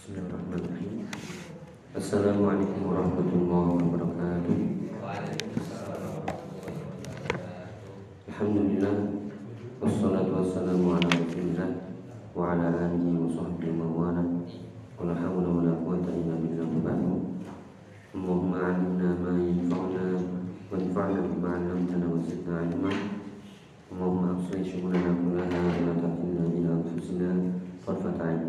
Bismillahirrahmanirrahim. Assalamualaikum warahmatullahi wabarakatuh. Alhamdulillah, wassalatu wassalamu ala Rasulillah wa ala alihi wa sahbihi wa ala wala hawla wala quwwata illa billah. Allahumma 'allimna ma yanfa'una wanfa'na bima 'allamtana wa zidna 'ilma. Allahumma aslih shughlana kullana wa la tafilna ila anfusina tarfata 'ain.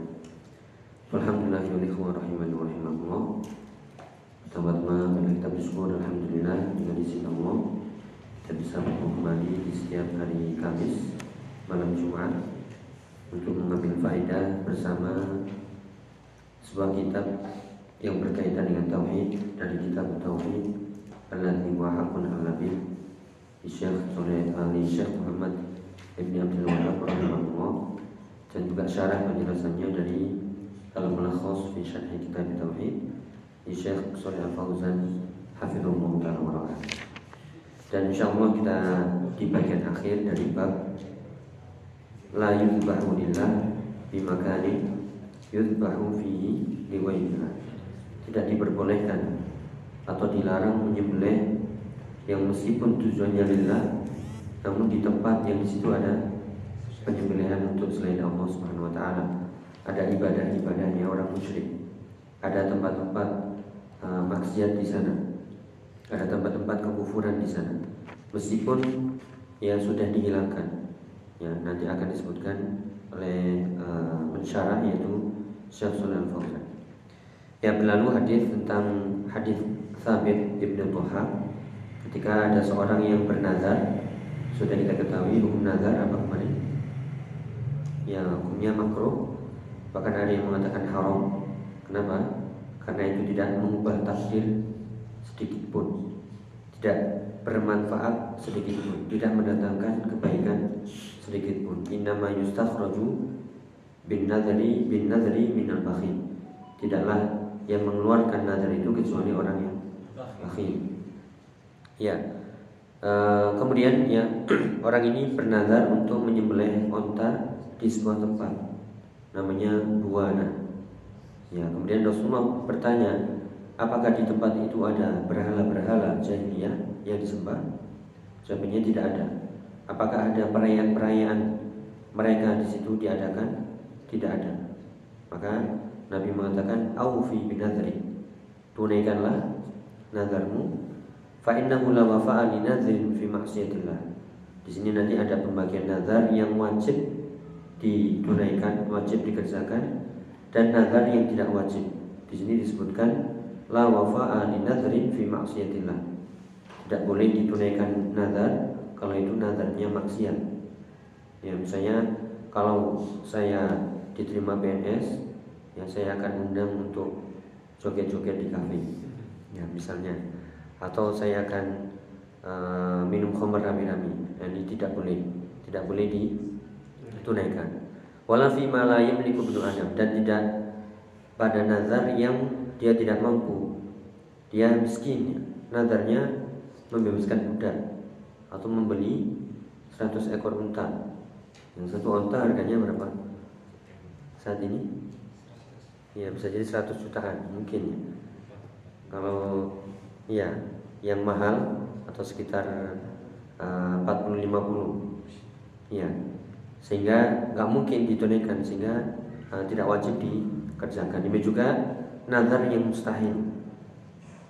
Alhamdulillah wa ikhwan rahimani wa rahimakumullah. Pertama-tama kita bersyukur alhamdulillah dengan izin Allah kita bisa kembali di setiap hari Kamis malam Jumat untuk mengambil faedah bersama sebuah kitab yang berkaitan dengan tauhid dari kitab tauhid alladzi wa haqqun alabi Syekh Syarh Ali Syekh Muhammad Ibn Abdul Wahab rahimahullah, dan juga syarah penjelasannya dari Al-Mulakhas fi Syarh Kitab Tauhid di Syekh Syarh Fauzan hafizhahullah ta'ala. Dan insyaallah kita di bagian akhir dari bab la yuzbahu lillah bimakani yuzbahu fi liwajhillah. Tidak diperbolehkan atau dilarang menyembelih yang meskipun tujuannya lillah, namun di tempat yang di situ ada penyembelihan untuk selain Allah Subhanahu wa taala. Ada ibadah-ibadahnya orang musyrik. Ada tempat-tempat maksiat di sana. Ada tempat-tempat kekufuran di sana. Meskipun ya sudah dihilangkan. Ya, nanti akan disebutkan oleh pensyarah yaitu Syamsul Fauzan. Ya, berlalu hadis tentang hadis Thabit Ibn Tuha ketika ada seorang yang bernazar. Sudah kita ketahui hukum nazar apa kemarin? Ya, hukumnya makruh, bahkan ada yang mengatakan haram. Kenapa? Karena itu tidak mengubah tafsir sedikit pun, tidak bermanfaat sedikit pun, tidak mendatangkan kebaikan sedikit pun. Innama yustakhraju bin nazari minal bakhil. Tidaklah yang mengeluarkan nazar itu kecuali orang yang bakhil. Ya, kemudian ya orang ini bernazar untuk menyembelih onta di sebuah tempat namanya Buana. Ya, kemudian Rasulullah bertanya, apakah di tempat itu ada berhala-berhala jahiliyah yang disembah? Jawabnya tidak ada. Apakah ada perayaan-perayaan mereka di situ diadakan? Tidak ada. Maka Nabi mengatakan aufi binazri, tunaikanlah nazarmu, fa innahu la wafa'a li nazrin fi ma'siyatillah. Di sini nanti ada pembagian nazar yang wajib ditunaikan, wajib dikerjakan, dan nazar yang tidak wajib. Di sini disebutkan la wafa'a li nazrin fi ma'siyatillah. Tidak boleh ditunaikan nazar kalau itu nazarnya maksiat. Ya, misalnya kalau saya diterima PNS, ya saya akan undang untuk joget-joget di kafe, ya misalnya, atau saya akan minum khamr rame-rame. Ini tidak boleh ditunaikan. Wala fi ma la yamliku ibnu adam, dan tidak pada nazar yang dia tidak mampu, dia miskin, nazarnya membebaskan budak atau membeli 100 ekor unta. Yang satu unta harganya berapa saat ini? Ya bisa jadi 100 jutaan mungkin ya. Kalau ya yang mahal atau sekitar 40-50. Ya, sehingga nggak mungkin ditunaikan, sehingga tidak wajib dikerjakan. Ini juga nazar yang mustahil.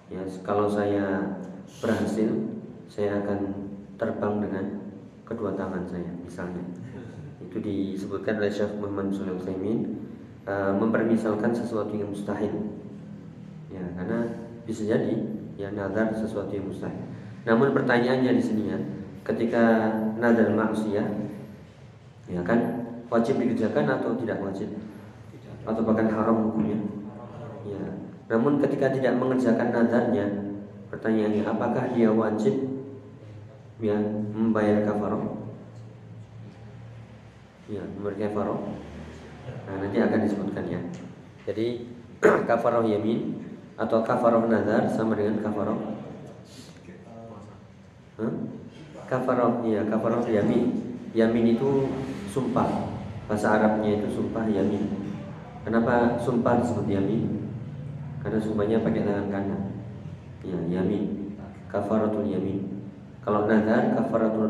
Ya, kalau saya berhasil, saya akan terbang dengan kedua tangan saya misalnya. Itu disebutkan oleh Syekh Muhammad Shalih Al-Utsaimin mempermisalkan sesuatu yang mustahil. Ya, karena bisa jadi ya nazar sesuatu yang mustahil. Namun pertanyaannya di sini ya, ketika nazar maksiat ya kan wajib dikerjakan atau tidak wajib? Atau bahkan haram hukumnya. Ya, namun ketika tidak mengerjakan nazarnya, pertanyaannya apakah dia wajib ya membayar kafarah? Ya, membayar kafarah. Nah, nanti akan disebutkan ya. Jadi kafarah yamin atau kafarah nazar sama dengan kafarah kafarah, ya kafarah yamin. Yamin itu sumpah. Bahasa Arabnya itu sumpah yamin. Kenapa sumpah disebut yamin? Karena sumpahnya pakai tangan kanan. Ya, yamin. Kafaratul yamin. Kalau nazar,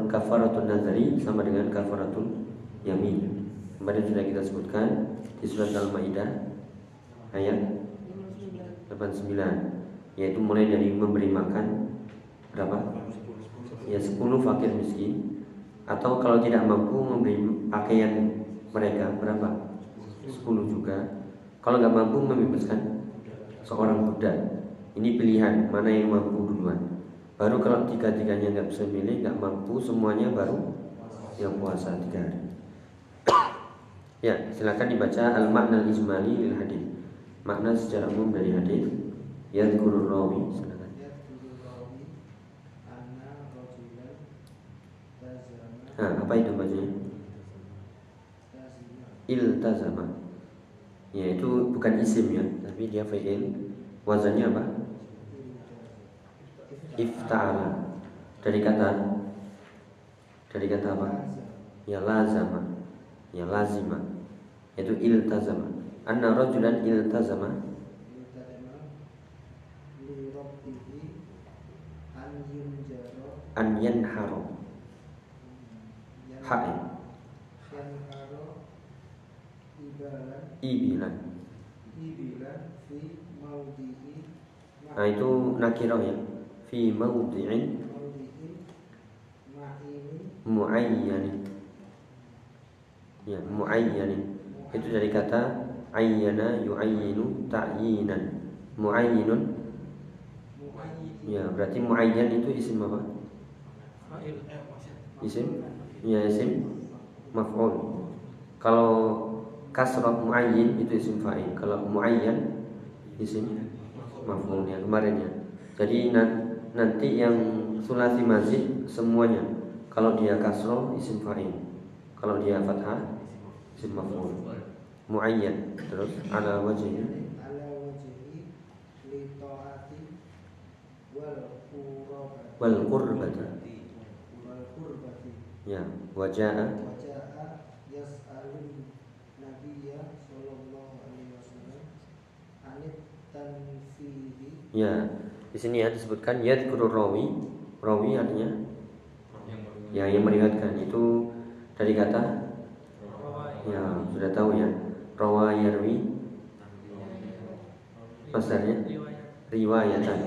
kafaratul nazari sama dengan kafaratul yamin. Kemarin sudah kita sebutkan di surat Al-Maidah ayat 89, yaitu mulai dari memberi makan berapa? Ya 10 fakir miskin, atau kalau tidak mampu memberi pakaian mereka berapa? 10 juga. Kalau nggak mampu membebaskan seorang budak. Ini pilihan mana yang mampu duluan. Baru kalau tiga-tiganya nggak bisa milih, nggak mampu semuanya, baru yang puasa 3 hari. Ya, silakan dibaca al-ma'na al-ijmali lil hadis. Makna secara umum dari hadis. Yadhkurur rawi, silakan. Nah, apa itu bacanya? Iltazama, yaitu bukan isim ya, tapi dia fi'il. Wazannya apa? Ifta'ala, dari kata apa? Ya lazama, ya lazima, yaitu iltazama. Anna rajulan iltazama an yanharu ha'i ibilan. Nah, itu nakirah ya. Fi mawdi'in mu'ayyanin. Ya, mu'ayyanin. Itu dari kata ayyana, yu'ayyinu, ta'yinan. Mu'ayyinun. Ya, berarti mu'ayyan itu isim apa? Isim? Ya, isim maf'ul. Kalau kasrah mu'ayyin itu isim fa'il, kalau mu'ayyan isim maf'ul ya kemarin ya. Jadi nanti yang sulasi mazid semuanya. Kalau dia kasrah isim fa'il, kalau dia fathah isim maf'ul. Mu'ayyan terus ala wajhi li ta'ati wal qurbati. Ya, waja'a yas'alun Nabiya sallallahu alaihi wasallam anit tanfihi. Ya, di sini ya disebutkan yadhkuru rawi. Rawi artinya ya yang meriwayatkan, itu dari kata ya sudah tahu ya, rawa yarwi masdarnya riwayatan.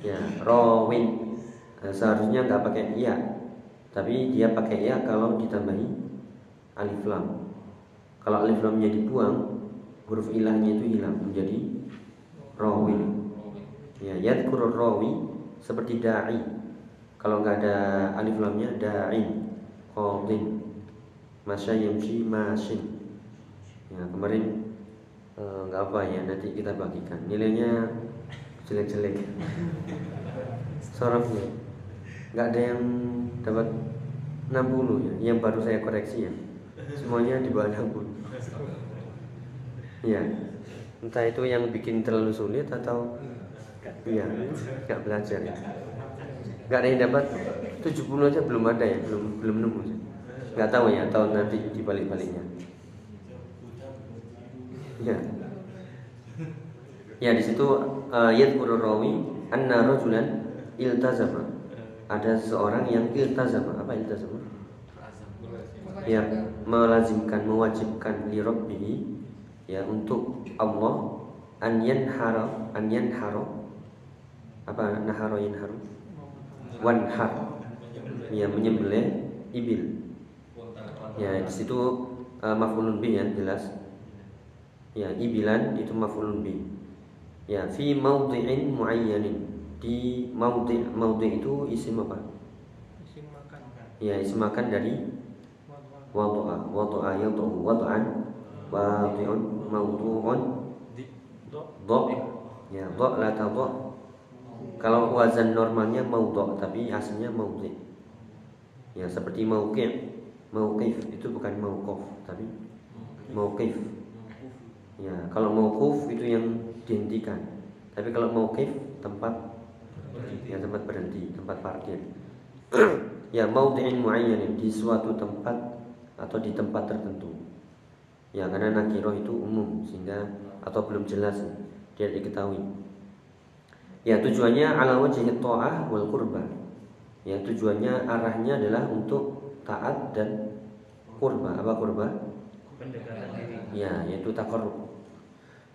Ya, rawin. Nah, seharusnya enggak pakai iya, tapi dia pakai iya kalau ditambahi alif lam. Kalau alif lamnya dibuang, huruf ilahnya itu hilang menjadi rawi. Ya, yadhkurur rawi seperti da'i. Kalau enggak ada alif lamnya da'i, qadhin, masya yamshi mashin. Ya, kemarin enggak apa ya, nanti kita bagikan. Nilainya jelek-jelek. Sorafnya enggak ada yang dapat 60 ya, yang baru saya koreksi ya. Semuanya di bawah 60. Ya, entah itu yang bikin terlalu sulit atau ya, nggak belajar ya. Nggak ada yang dapat 70 aja belum ada ya, belum nemu. Nggak tahu ya, atau nanti dibalik-baliknya. Ya, ya di situ yadhkurur rawi anna rajulan iltazama. Ada seorang yang iltazama. Apa iltazama? Ya, melazimkan, mewajibkan li rabbihi, ya untuk Allah, an yanhara apa nahara yanharu wanhar, ya menyembelih ibil. Ya, di situ maf'ulun bih ya jelas. Ya, ibilan itu maf'ulun bih. Ya, fi mawdhi'in muayyanin. Di mawdhi' itu isim apa? Isim makan. Ya, isim makan dari Wada'a yada'u wada'an wadi'un mawdu'un do'. Ya, do' la tadha'. Kalau wazan normalnya mawdu', tapi aslinya mawdi'. Ya, seperti mauqif. Mauqif itu bukan mauquf, tapi mauqif. Ya, kalau mauquf itu yang dihentikan. Tapi kalau mauqif tempat berhenti. Ya, tempat berhenti, tempat parkir. Ya, mawdi'in mu'ayyanin, di suatu tempat atau di tempat tertentu. ya, karena nakiroh itu umum sehingga atau belum jelas, tidak diketahui. Ya, tujuannya ala wajhi ta'ah wal qurbah. Ya, tujuannya arahnya adalah untuk taat dan kurba. Apa kurba? Pendekatan diri. Ya, yaitu taqarrub.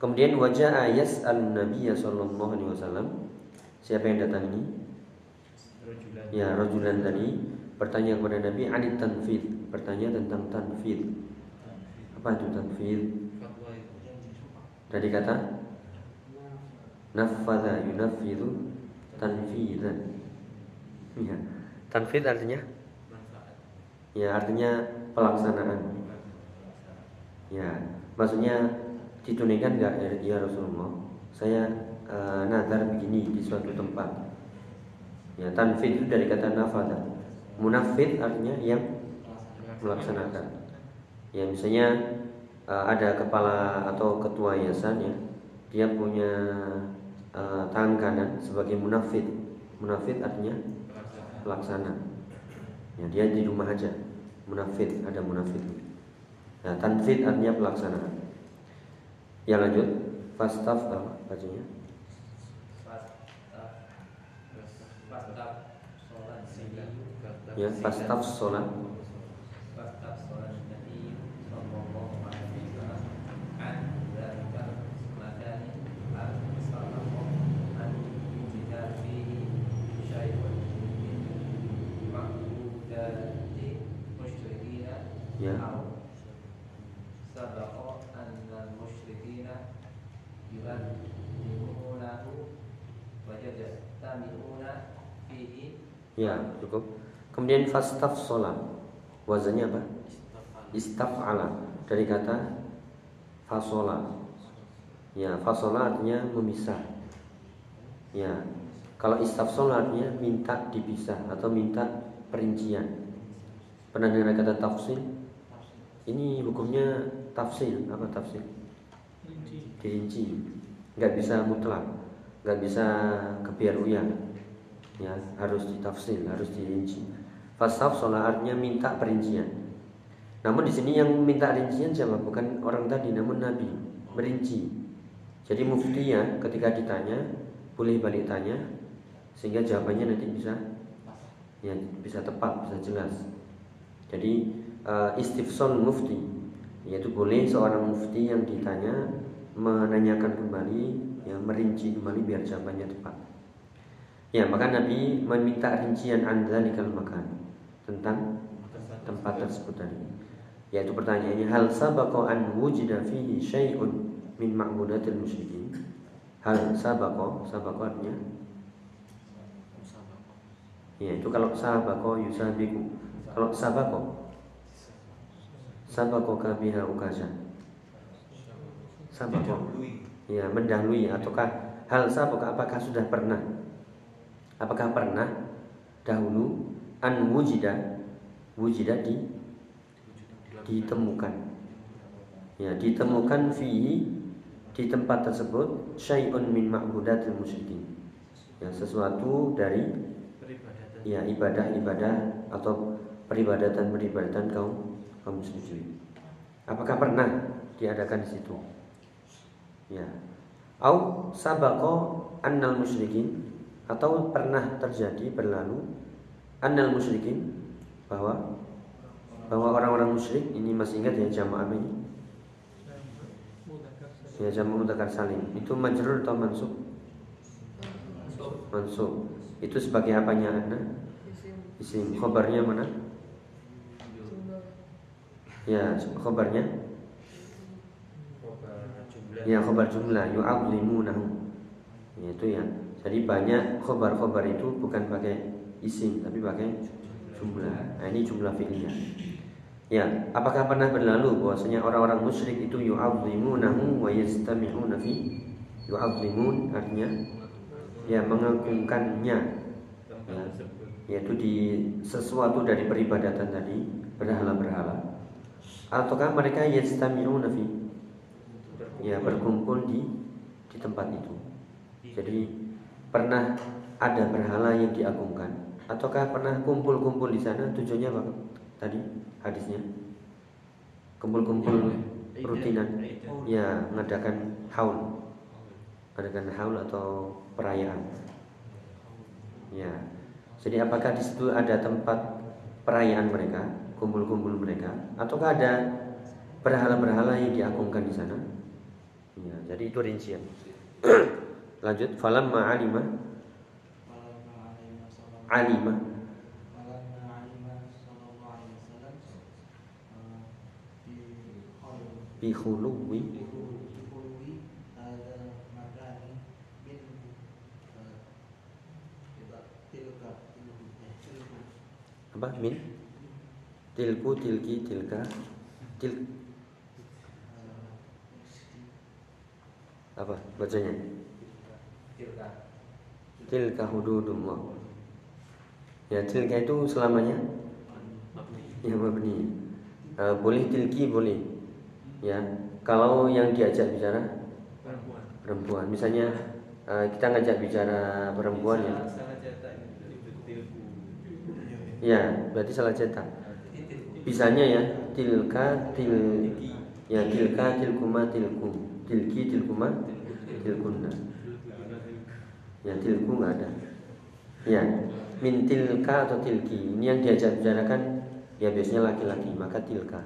Kemudian wajah ayas an-nabiyya sallallahu alaihi wasallam. Siapa yang datang ini? Rajulan. Ya, rajulan tadi bertanya kepada Nabi anit tanfidh, bertanya tentang tanfidh. Apa itu tanfidh? Dari kata nafadha yunafidhu tanfidhan. Ya, tanfidh artinya? Ya, artinya pelaksanaan. Ya, maksudnya ditunaikan enggak ya Rasulullah? Saya nazar begini di suatu tempat. Ya, tanfid itu dari kata nafadha. Munafid artinya yang melaksanakan. Ya, misalnya ada kepala atau ketua yayasan ya, dia punya tangan kanan sebagai munafid. Munafid artinya pelaksana. Ya, dia di rumah aja. Munafid, ada munafid. Nah, tanfid artinya pelaksanaan. Ya, lanjut fastaf bacanya ya fastaf sholat ya ya, cukup. Kemudian fastafsala wazannya apa? Istaf'ala dari kata fasola. Ya, fasola artinya memisah. Ya, kalau istafsala artinya minta dipisah atau minta perincian. Pernah dengar kata tafsil? Ini hukumnya tafsil. Apa tafsil? Dirinci, nggak bisa mutlak, nggak bisa kebiaruyan, ya harus ditafsir, harus dirinci. Fastaf sholat artinya minta perincian. Namun di sini yang minta rincian siapa? Bukan orang tadi, namun Nabi merinci. Jadi mufti ya, ketika ditanya boleh balik tanya, sehingga jawabannya nanti bisa, ya bisa tepat, bisa jelas. Jadi istifson mufti, yaitu boleh seorang mufti yang ditanya menanyakan kembali, ya, merinci kembali biar jawabannya tepat. Ya, maka Nabi meminta rincian anzalikal makan tentang tempat tersebut tadi. Yaitu pertanyaannya hal sabaqa an wujida fihi syai'un min ma'budatil musyrikin. Hal sabaqa, sabaqatnya. Ya, itu kalau sabaqa yusabiqu. Kalau sabaqa sabaqa biha ukasha. Sabaqa, ya mendahului, ataukah hal sabaqa apakah sudah pernah, apakah pernah dahulu an wujida, wujida ditemukan, ya ditemukan fihi di tempat tersebut syai'un min ma'budatil musyrikin, ya sesuatu dari ya ibadah-ibadah atau peribadatan-peribadatan kaum musyrikin. Apakah pernah diadakan di situ? Ya, au sabaqo annal musyrikin, atau pernah terjadi berlalu annal musyrikin, bahwa orang-orang musyrik ini, masih ingat ya jamaah ini? Ya, jamaah mudzakkar salim itu majrur atau mansub? Mansub. Itu sebagai apanya Anda? Isim. Khabarnya mana? Ya, khabarnya ya khabar jumlah yu'azzimunahu, yaitu ya. Jadi banyak khabar-khabar itu bukan pakai isim tapi pakai jumlah. Nah, ini jumlah fi'liyah. Ya, apakah pernah berlalu bahwasanya orang-orang musyrik itu yu'azzimunahu wa yastami'una fi? Yu'azzimun artinya ya mengagungkannya. Ya, yaitu di sesuatu dari peribadatan tadi, berhala-berhala. Ataukah mereka yastami'una fi? Ya, berkumpul di tempat itu. Jadi pernah ada berhala yang diagungkan, ataukah pernah kumpul-kumpul di sana? Tujuannya apa tadi hadisnya? Kumpul-kumpul rutinan, ya, mengadakan haul atau perayaan. Ya, jadi apakah di situ ada tempat perayaan mereka, kumpul-kumpul mereka, ataukah ada berhala-berhala yang diagungkan di sana? Ya, jadi itu rincian. Lanjut, falamma alima. Bihuluwi apa min tilku tilki tilka til apa bacanya tilka hududullah. Ya, tilka itu selamanya ya mabni, boleh tilki boleh. Ya, kalau yang diajak bicara perempuan. Misalnya kita ngajak bicara perempuan ya. Ya, berarti salah cetak. Bisanya ya tilka til ya tilka tilkuma tilkum, tilki tilkuma tilkunna. Ya, tilku enggak ada. Ya, min tilka atau tilki. Ini yang diajak bicarakan ya biasanya laki-laki, maka tilka.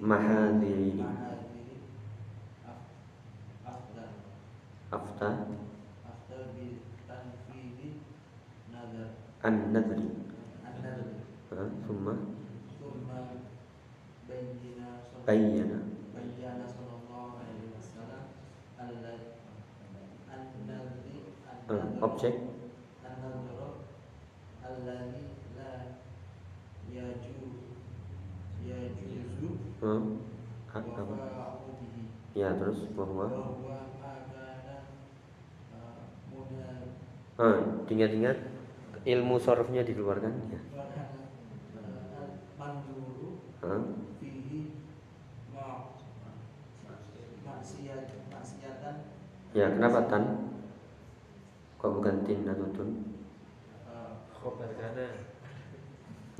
Mahadiri afta bi tanfidi nazar an-nadri thumma bayyana sallallahu alaihi wasallam an-nadri objek an-nadru allazi la yajuzu ya, terus bahwa ingat-ingat ilmu sorofnya dikeluarkan ya. Ya, kenapa tan? Kok bukan tin atau tun?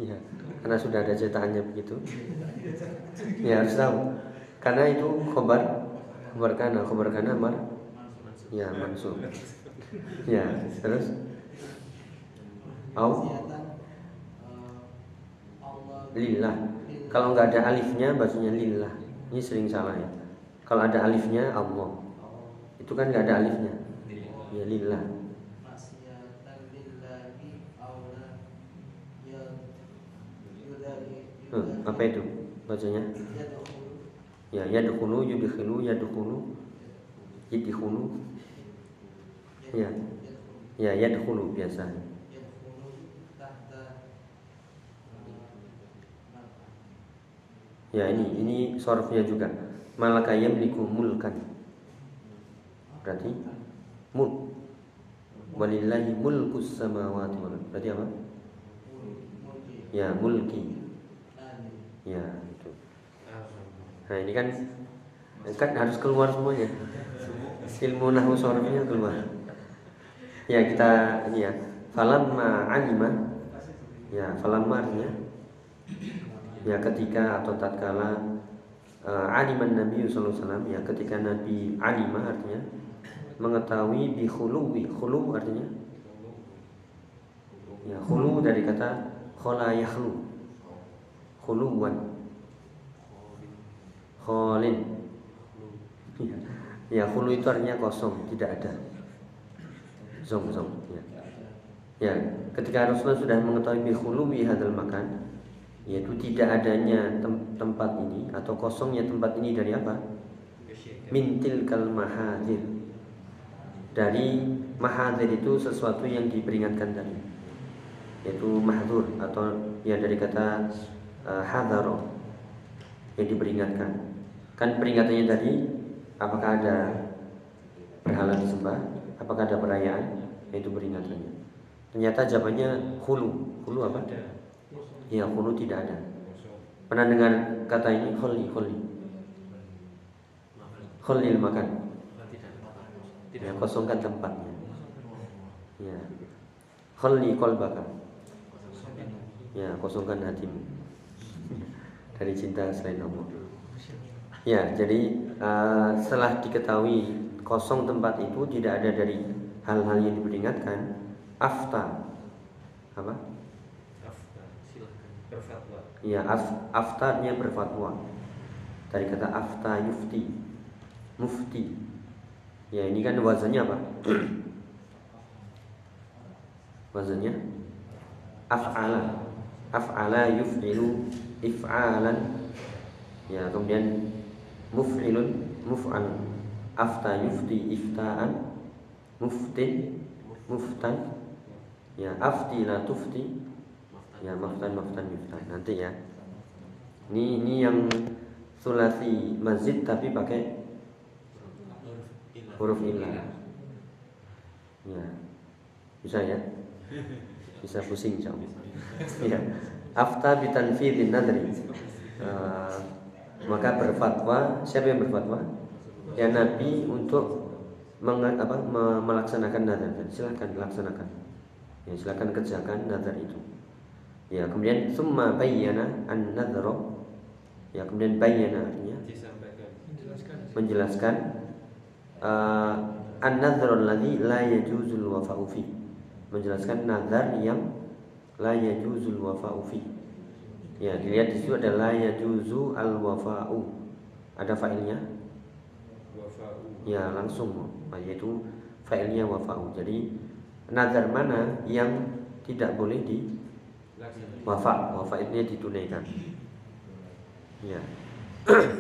Ya, karena sudah ada cetakannya begitu. Ya, harus tahu. Karena itu khobar kana mar. Ya, mansub. Ya, terus lillah. Kalau enggak ada alifnya bacanya lillah. Ini sering salah ya. Kalau ada alifnya Allah. Itu kan enggak ada alifnya. Ya, lillah. Apa itu bacanya? Ya, yadkhulu yudkhilu yadkhulu. Ya. Ya, yadkhulu biasa. Ya, ini sorfnya juga. Malaka yamliku mulkan. Berarti mulk. Walillahi mulkus samawati wal ardh. Berarti apa? Ya, mulki. Ya, itu. Nah, ini kan harus keluar semuanya. Ilmu nahwu sorofnya keluar. Ya, kita ini ya. Falamma alima. Ya, falamma artinya ya ketika atau tatkala aliman Nabi sallallahu alaihi wasallam, ya ketika Nabi alima artinya mengetahui bi khuluwi. Khulu artinya ya khulu dari kata khala yakhlu. Khuluwan kholin. Ya, khulu itu artinya kosong, tidak ada. Zom. Ya, ketika Rasulullah sudah mengetahui bi khuluwi hadal makan, yaitu tidak adanya tempat ini atau kosongnya tempat ini dari apa? Min tilkal mahadir. Dari mahadir itu sesuatu yang diperingatkan tadi. Yaitu mahdzur atau ya dari kata hadaro yang diperingatkan. Kan peringatannya tadi, apakah ada berhala disembah, apakah ada perayaan, itu peringatannya. Ternyata jawabannya khulu apa? Ya, khulu tidak ada. Pernah dengar kata ini khulil makan. Ya, kosongkan tempatnya. Ya, khulil kolbaka. Ya, kosongkan hatimu. dari cinta selain Allah. Ya, jadi setelah diketahui kosong tempat itu tidak ada dari hal-hal yang diperingatkan, afta apa? Afta, silakan berfatwa. Ya, aftarnya berfatwa. Dari kata afta yufti, mufti. Ya, ini kan wazannya apa? Wazannya af'ala. Af'ala yuf'ilu if'alan. Ya, kemudian muf'ilun muf'al. Afta yufti iftaan, muftin muftan. Ya, afti la tufti. Ya, maftan maftan muftan. Nanti ya. Ini yang sulasi mazid tapi pakai huruf ilah. Ya. Bisa ya? Bisa pusing jauh. Ya. Afta bitanfidin nadri. Maka berfatwa, siapa yang berfatwa? Ya Nabi untuk melaksanakan nazar. Silakan laksanakan. Ya, silakan kerjakan nazar itu. Ya, kemudian summa bayyana an-nadhra. Ya, kemudian bayyana artinya menjelaskan an-nadhra alladhi la yajuzul wafa'u fi. Menjelaskan nazar yang la yajuzul wafa'u fi. Ya, dilihat di situ ada la yajuzu al-wafa'u. Ada fa'ilnya wafa'u. Ya, langsung yaitu fa'ilnya wafa'u. Jadi nazar mana yang tidak boleh di wafa'? Wafa' ini ditunaikan. Ya.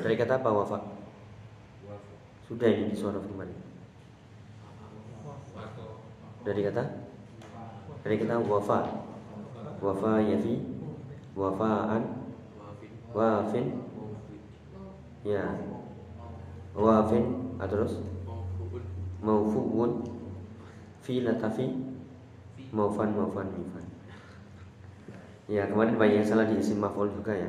Dari kata apa wafa'? Sudah ini disorot kemarin. Dari kata wafa'. Wafa' yafi wafaan, wafin, ya, wafin, terus maufuun, fi latafi, maufan maufan maufan. Ya, kemarin banyak yang salah di isim maf'ul juga ya,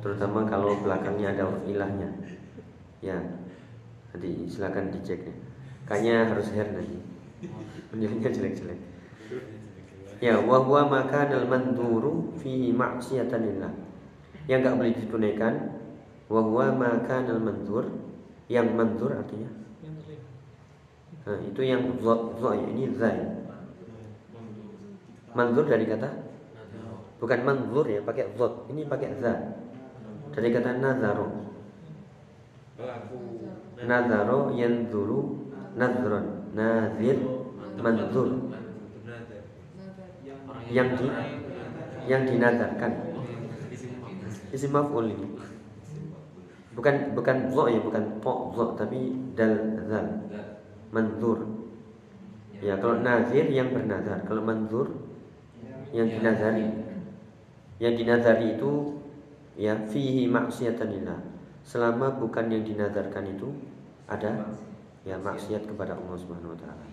terutama kalau belakangnya ada huruf ilahnya. Ya, nanti silakan dicek ya. Kayaknya harus her nanti. Penjelasannya jelek-jelek. Ya, wa huwa ma kana al-manduru fi ma'siyatan lillah. Yang enggak boleh ditunaikan, wa huwa ma kana al-mandur, yang mandur artinya yang terlihat. Nah, itu yang za ini za. Mandur dari kata bukan mandur ya, pakai za. Ini pakai za. Dari kata nazaru. Nazaru yanzuru nazran. Nazir mandur. Yang dinadarkan isim maf'ul ini bukan dha ya, bukan dha, tapi dal zal manzur. Ya, kalau nazir yang bernazar, kalau manzur yang dinazari. Yang dinazari itu ya fihi maksiatanillah, selama bukan yang dinadarkan itu ada ya maksiat kepada Allah Subhanahu wa taala.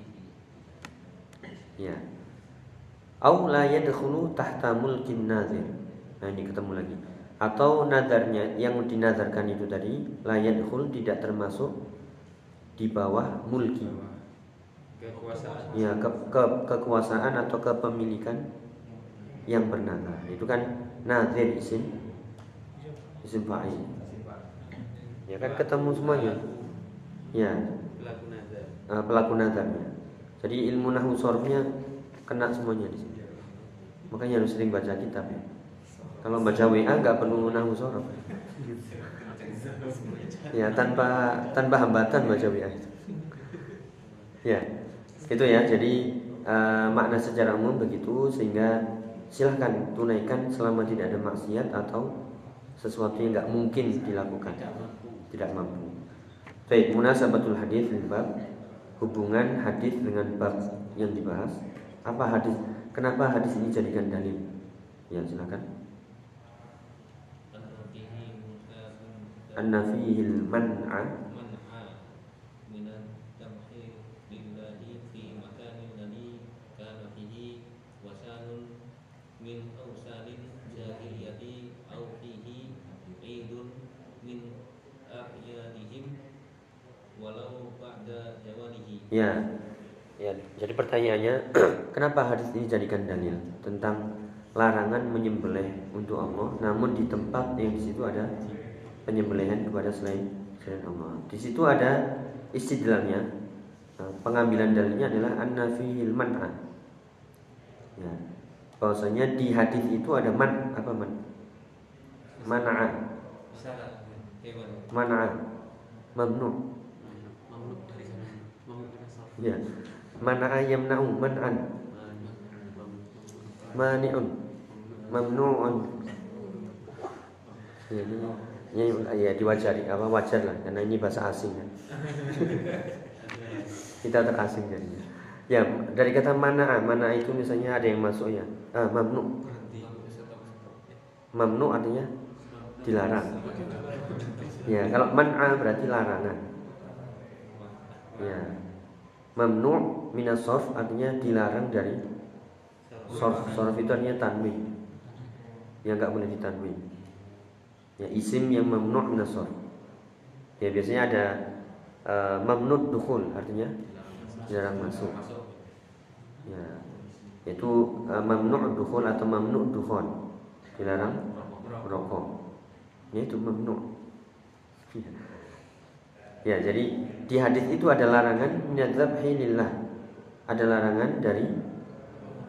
Ya. Au la yadkhulu tahta mulkin nazir. Nah, ini ketemu lagi. Atau nazarnya yang dinazarkan itu tadi la yadkhul, tidak termasuk di bawah mulki. Kekuasaan. Ya, kekuasaan atau kepemilikan yang bernazar. Itu kan nazir isim fa'il. Ya kan ketemu semuanya. Ya. Pelaku nazarnya. Jadi ilmu nahwu sorfnya kena semuanya di sini. Makanya harus sering baca kitab ya. Kalau baca WA nggak perlu nahwu sorf. Ya, tanpa hambatan baca WA itu. Ya, itu ya. Jadi makna secara umum begitu, sehingga silahkan tunaikan selama tidak ada maksiat atau sesuatu yang nggak mungkin dilakukan, tidak mampu. Baik, munasabatul hadis dengan bab, hubungan hadis dengan bab yang dibahas. Apa hadis? Kenapa hadis ini jadikan dalil? Ya, silakan. Anna fihil man'a minan tamhir lillahi fi makanin ladzi kana fihi wasalun min awsalin jahiliyati aw fihi aidun min ahyadihim walau ba'da jawalihi. Ya. Ya, jadi pertanyaannya, kenapa hadis ini jadikan dalil tentang larangan menyembelih untuk Allah, namun di tempat yang di situ ada penyembelihan kepada selain Allah. Di situ ada istidlalnya, pengambilan dalilnya adalah an-nafihil man'a. Ya, bahwasanya di hadis itu ada man, apa man? Man'a. Man'a. Mamnu. Mamnu dari sana. Ya. Man'a yamna'u man'an. Mani'un. Mamnu'un. Ya, ya diwajari, apa wajar lah karena ini bahasa asing kan. Kita terasing jadinya. Ya, dari kata mana itu misalnya ada yang masuk ya. Mamnu. Mamnu artinya dilarang. Ya, kalau man'a berarti larangan. Ya. Mamnu minas sorf artinya dilarang dari sorf. Sorf itu artinya tanwin. Ya, enggak boleh ditanwin. Ya, isim yang mamnu minas sorf. Ya, biasanya ada mamnud dukhul artinya jarang masuk. Ya, yaitu mamnu' dukhul atau mamnu' dukhon, dilarang merokok. Ya, itu mamnu'. Ya, jadi di hadis itu ada larangan minadzabhi lillah. Ada larangan dari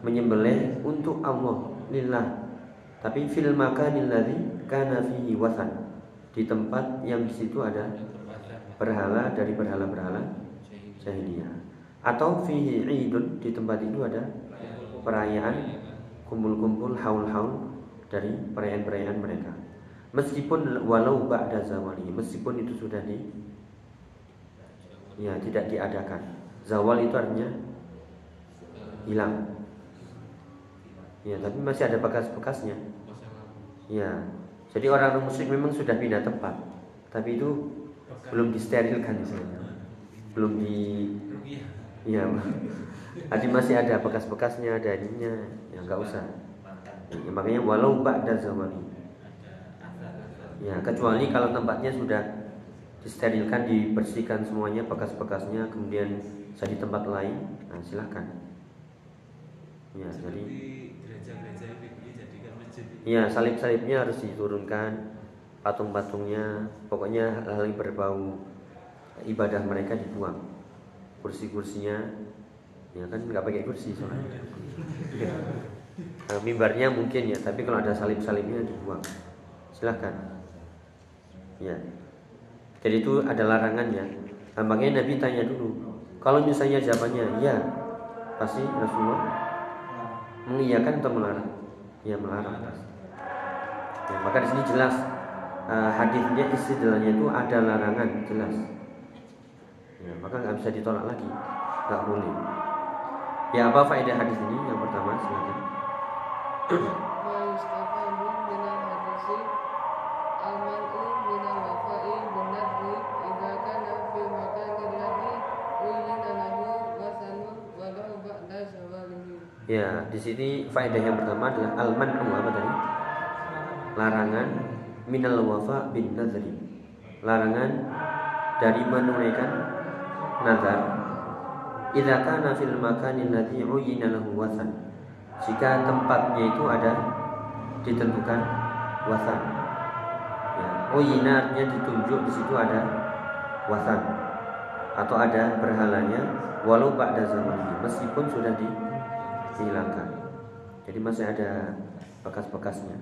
menyembelih untuk Allah, lillah. Tapi fil makanil ladzi kana fihi wathan. Di tempat yang di situ ada berhala dari berhala-berhala jahiliyah. Atau fihi idun, di tempat itu ada perayaan, kumpul-kumpul, haul-haul dari perayaan-perayaan mereka. Meskipun walau ba'da zawali, meskipun itu sudah tidak diadakan. Zawal itu artinya hilang. Ya, tapi masih ada bekas-bekasnya. Ya, jadi orang musyrik memang sudah pindah tempat, tapi itu belum disterilkan misalnya. Belum di ya, jadi masih ada bekas-bekasnya, ada ininya, ya nggak usah. Ya, makanya walau ba'da zawali. Ya, kecuali kalau tempatnya sudah disterilkan, dibersihkan semuanya bekas-bekasnya, kemudian jadi tempat lain, nah silahkan. Ya, jadi gereja-gereja yang dijadikan masjid. Ya, salib-salibnya harus diturunkan, patung-patungnya, pokoknya hal-hal yang berbau ibadah mereka dibuang. Kursi-kursinya, ya kan nggak pakai kursi soalnya. Ya. Nah, mimbarnya mungkin ya, tapi kalau ada salib-salibnya dibuang, silahkan. Ya, jadi itu ada larangannya. Nah, makanya Nabi tanya dulu, kalau misalnya jawabannya ya, pasti Rasulullah mengiyakan atau melarang? Ya, melarang. Ya, maka di sini jelas hadisnya, istilahnya itu ada larangan jelas. Ya, maka nggak bisa ditolak lagi, nggak boleh. Ya, apa faedah hadis ini? Yang pertama, silakan. Ya, di sini faedah yang pertama adalah al-man'u, apa tadi? Larangan minal wafa bin nadri. Larangan dari menunaikan nazar, idza kana fil makanil ladzi uyina lahu wathan, jika tempatnya itu ada ditentukan wathan. Ya, uyina artinya ditunjuk, di situ ada wathan atau ada berhalanya, walau ba'da zamani, meskipun sudah dihilangkan, jadi masih ada bekas-bekasnya.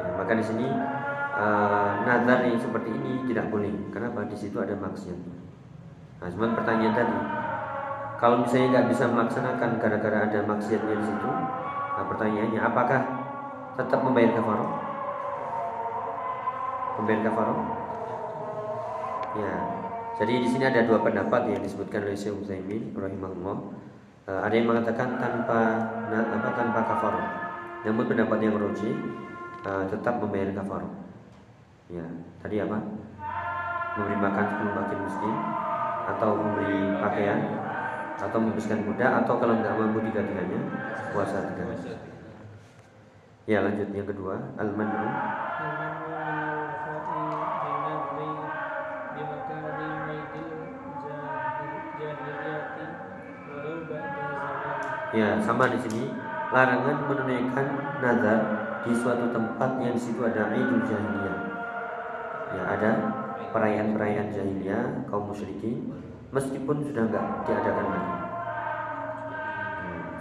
Ya, maka di sini nazar yang seperti ini tidak boleh. Kenapa? Di situ ada maksiatnya. Nah, cuman pertanyaan tadi, kalau misalnya nggak bisa melaksanakan gara-gara ada maksiatnya di situ, nah pertanyaannya, apakah tetap membayar kafarah? Membayar kafarah? Ya, jadi di sini ada dua pendapat yang disebutkan oleh Syekh Utsaimin rahimahullah. Ada yang mengatakan tanpa kafarah. Namun pendapat yang rajih tetap membayar kafarah. Ya, tadi apa? Memberi makan 10 fakir miskin, atau memberi pakaian, atau membebaskan budak, atau kalau tidak mampu tiga-tiganya, puasa 3 hari. Ya, lanjut yang kedua, al-man'u ya sama di sini larangan menunaikan nazar di suatu tempat yang di situ ada idul jahiliyah, ya ada perayaan-perayaan jahiliyah kaum musyrikin, meskipun sudah enggak diadakan lagi,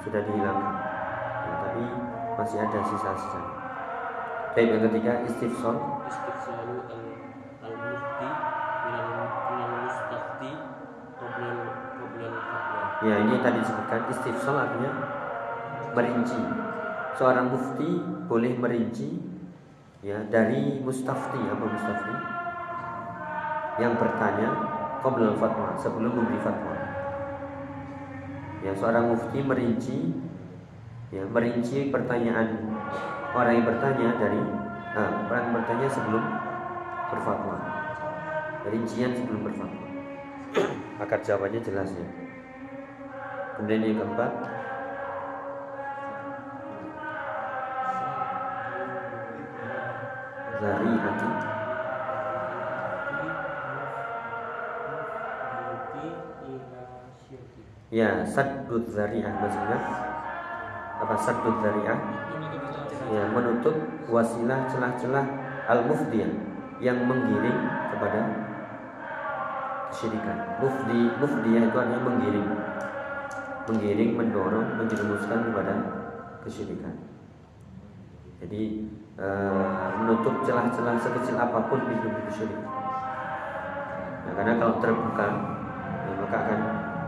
sudah dihilangkan, ya, tapi masih ada sisa-sisa. Baik, yang ketiga istifsal. Istifsalu al-mufti minal-mustafti qabla al-fatwa. Ya, ini tadi disebutkan istifsal artinya merinci. Seorang mufti boleh merinci, ya, dari mustafti. Apa mustafti? Yang bertanya qabla al-fatwa, sebelum memberi fatwa. Ya, seorang mufti merinci, ya, merinci pertanyaan orang yang bertanya dari orang bertanya sebelum berfatwa, rincian sebelum berfatwa, agar jawabannya jelas, ya. Kemudian yang keempat, zari'ati ya saddud zari'ah, maksudnya apa saddud zari'ah? Ya, menutup wasilah celah-celah al-mufdi yang menggiring kepada kesyirikan. Mufdi itu artinya menggiring, mendorong, menjerumuskan kepada kesyirikan. Jadi menutup celah-celah sekecil apapun di hidup kesyirikan. Nah, karena kalau terbuka, ya, maka akan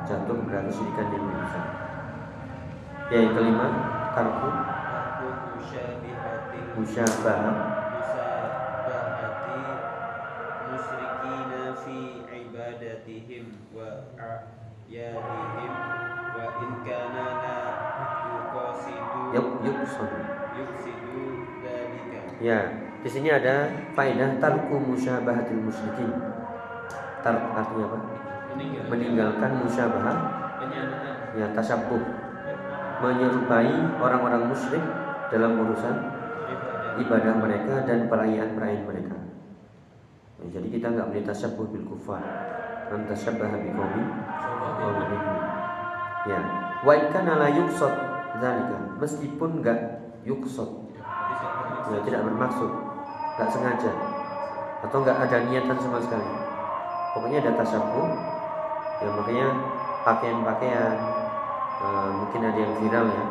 jatuh kepada kesyirikan yang lebih besar. Ya, yang kelima, tarku musyabahati musyrikina fi ibadatihim wa a'yadihim wa in kana la yuqasidu yuqsidu dalika. Ya, di sini ada faedah tarku musyabahatil musyrikin. Tark artinya apa? Meninggalkan musyabah, ya, tasyabbuh, menyerupai orang-orang musyrik dalam urusan ibadah mereka dan perayaan-perayaan mereka. Nah, jadi kita enggak boleh tasyabbuh bil kufar. Man tasyabbaha bi qaumin fahuwa minhum. Ya, wa in kana la yuqsad dzalika, meskipun enggak yuqsad, ya, tidak bermaksud, enggak sengaja atau enggak ada niatan sama sekali. Pokoknya ada tasyabbuh, ya, makanya pakaian-pakaian mungkin ada yang viral, ya.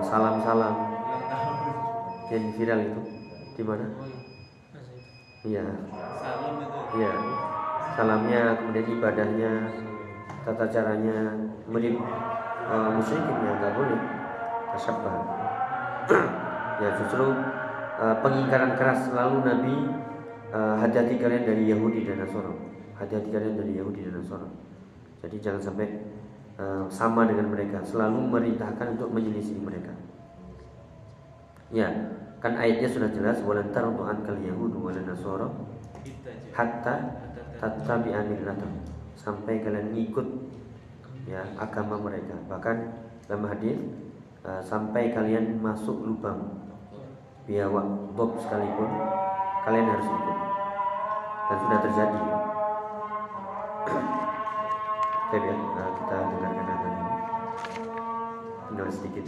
Salam-salam yang viral itu di mana? Iya. Iya. Salamnya, kemudian ibadahnya, tata caranya mirip musyrikin, ya, nggak boleh tasyabbuh. Ya, justru pengingkaran keras selalu Nabi hati-hati kalian dari Yahudi dan Nasara. Hati-hati kalian dari Yahudi dan Nasara. Jadi jangan sampai sama dengan mereka, selalu merintahkan untuk menyelisih mereka. Ya, kan ayatnya sudah jelas, walantar untuk ankal Yahudu walan Nasoro hatta tattabi'a millatahum, sampai kalian ngikut, ya, agama mereka. Bahkan dalam hadis sampai kalian masuk lubang biawak bob sekalipun kalian harus ikut, dan sudah terjadi. Oke, ya, kita dengarkan lagi. Tinggal sedikit.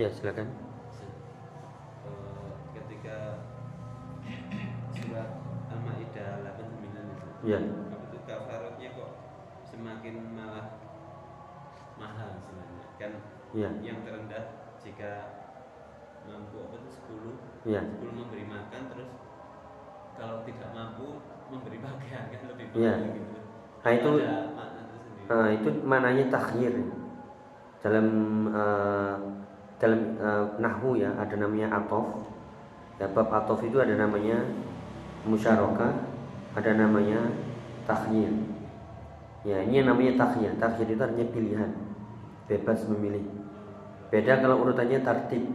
Ya, silakan. Ketika surat Al-Maidah 89 itu. Ya. Itu kafaratnya kok semakin malah mahal sebenarnya. Kan ya. Yang terendah jika mampu apa itu 10. Ya. 10 memberi makan, terus kalau tidak mampu memberi bagian kan lebih banyak ya. Gitu. Nah, itu itu mananya takhir. Dalam nahwu ya ada namanya atof. Ya, bab atof itu ada namanya musyarakah, ada namanya takhyir. Ya, ini namanya takhyir. Takhyir itu artinya pilihan, bebas memilih. Beda kalau urutannya tartib.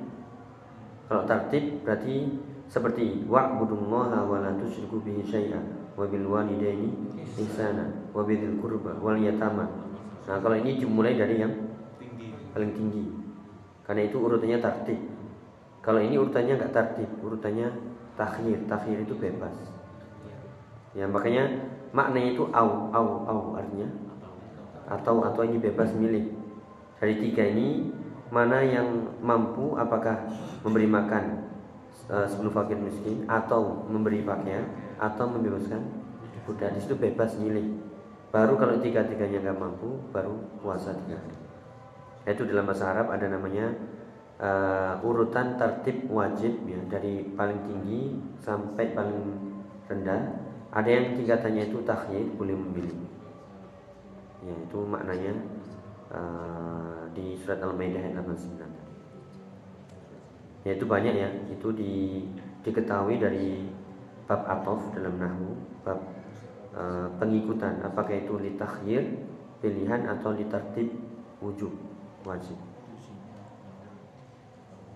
Kalau tartib berarti seperti wa'budullaha wa la tusyriku bihi syai'an wa bil walidaini ihsana wa bidzil qurba wal yatama. Nah, kalau ini mulai dari yang paling tinggi. Karena itu urutannya tartib. Kalau ini urutannya enggak tartib, urutannya takhir. Takhir itu bebas. Ya, makanya maknanya itu au artinya atau ini bebas milih. Dari tiga ini mana yang mampu, apakah memberi makan 10 fakir miskin atau memberi pakaian atau membebaskan budak. Di situ bebas milih. Baru kalau tiga-tiganya enggak mampu, baru puasa 3 hari. Itu dalam bahasa Arab ada namanya urutan tertib wajib ya, dari paling tinggi sampai paling rendah. Ada yang tingkatannya itu takhyir, boleh memilih. Ya, itu maknanya di surat Al-Maidah ayat 89. Ya, itu banyak ya. Itu diketahui dari bab atof dalam nahwu, bab pengikutan, apakah itu li takhyir pilihan atau li tertib wujub wajib.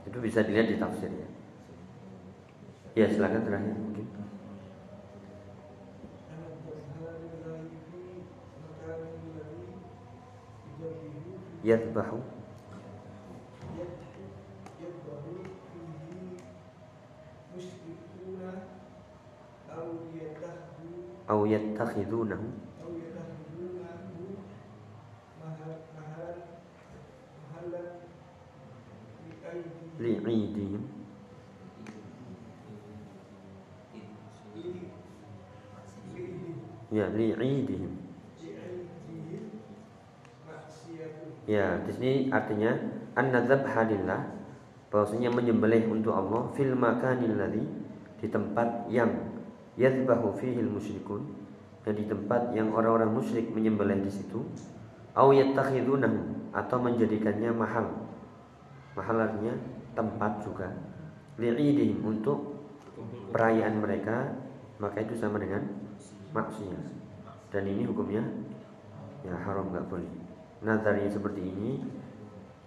Itu bisa dilihat di tafsirnya. Ya, silakan terakhir mungkin. Yadbahu. Au yattakhidunahu. Li'idihim. Ya, li'idihim. Ya, di sini artinya an-nadzabha lillah, bahwasanya menyembelih untuk Allah fil makanil ladzi, di tempat yang yadhbahu fihil musyrikun, dan di tempat yang orang-orang musyrik menyembelih di situ, au yattakhidunahu, atau menjadikannya mahal. Mahal artinya tempat juga, li'idihim, untuk perayaan mereka, maka itu sama dengan maksiat. Dan ini hukumnya ya haram, enggak boleh. Nazarnya seperti ini,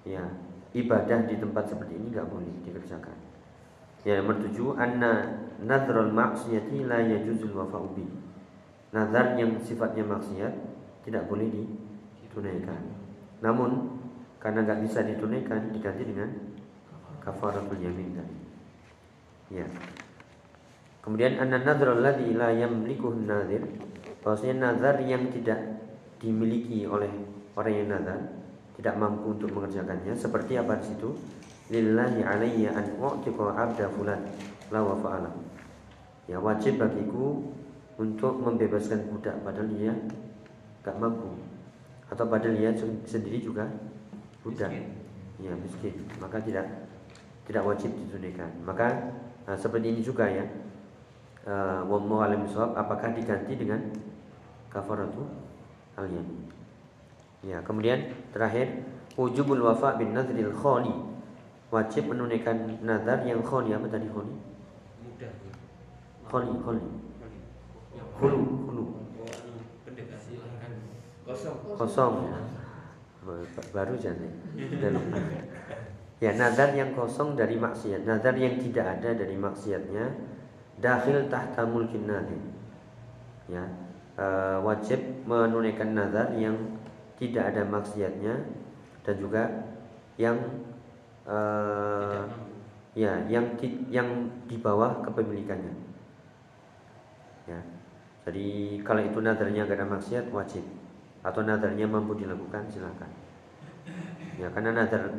ya ibadah di tempat seperti ini enggak boleh dikerjakan. Ya, nomor 7, anna nazrul maksiyati la yajuzul wafa'u bi. Nazar yang sifatnya maksiat tidak boleh ditunaikan. Namun karena enggak bisa ditunaikan, diganti dengan kafaratul yamin tadi. Ya. Kemudian anna nazrul ladzi la yamlikuhu an-nazir, bahwasanya nazar yang tidak dimiliki oleh orang yang nazar, tidak mampu untuk mengerjakannya, seperti apa di situ? Lillahi alayya an u'tiqa 'abda fulan la wa fa'ala. Ya, wajib bagiku untuk membebaskan budak padahal dia enggak mampu, atau padahal dia sendiri juga budak. Ya, miskin. Maka tidak wajib ditunaikan. Maka seperti ini juga ya. Wallahu a'lam bishawab, apakah diganti dengan kafaratu al-yamin. Ya, kemudian terakhir wujubul wafa' bin nadhril khali, wajib menunaikan nazar yang khali. Apa tadi khali? Mudah. Khali. Khulu. Kosong. Baru jadi. Ya, nazar yang kosong dari maksiat, nazar yang tidak ada dari maksiatnya, dakhil tahta mulkin nadhir. Ya, wajib menunaikan nazar yang tidak ada maksiatnya dan juga yang yang di bawah kepemilikannya. Ya. Jadi kalau itu nazarnya enggak ada maksiat wajib, atau nazarnya mampu dilakukan silakan. Ya, karena nazar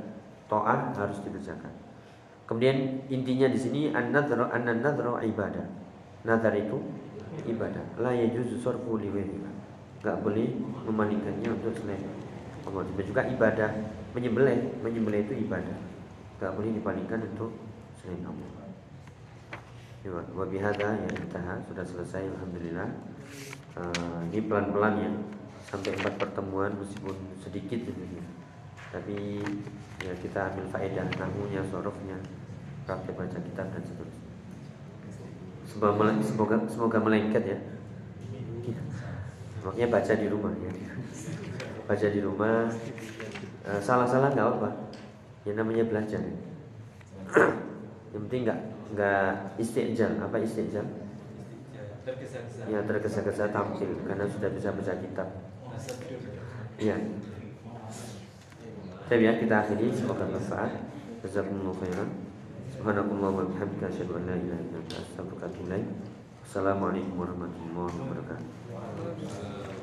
ta'ah harus dikerjakan. Kemudian intinya di sini an-nadhru ibadah. Nazar itu ibadah. La yajuzu sarfu li ghairihi. Enggak boleh memalingkannya untuk selain Allah. Juga ibadah, menyembelih itu ibadah. Enggak boleh dipalingkan untuk selain Allah. Ya, wa bihadza ya intaha, sudah selesai alhamdulillah. Ini pelan-pelan ya. Sampai 4 pertemuan meskipun sedikit ini. Tapi ya kita ambil faedah nahunya, sorofnya, praktek baca kitab dan seterusnya. Semoga melengket ya. Makanya baca di rumah ya. Baca di rumah, salah-salah nggak apa-apa. Yang namanya belajar. Ya. Yang penting nggak istijal. Apa istijal? Ya tergesa-gesa tampil karena sudah bisa baca kitab. Ya. Tapi ya kita akhiri, semoga bermanfaat. Jazakumullahu khairan. Subhanakallahumma wa bihamdika asyhadu an la ilaha illa anta astaghfiruka wa atubu ilaik. Assalamualaikum warahmatullahi wabarakatuh.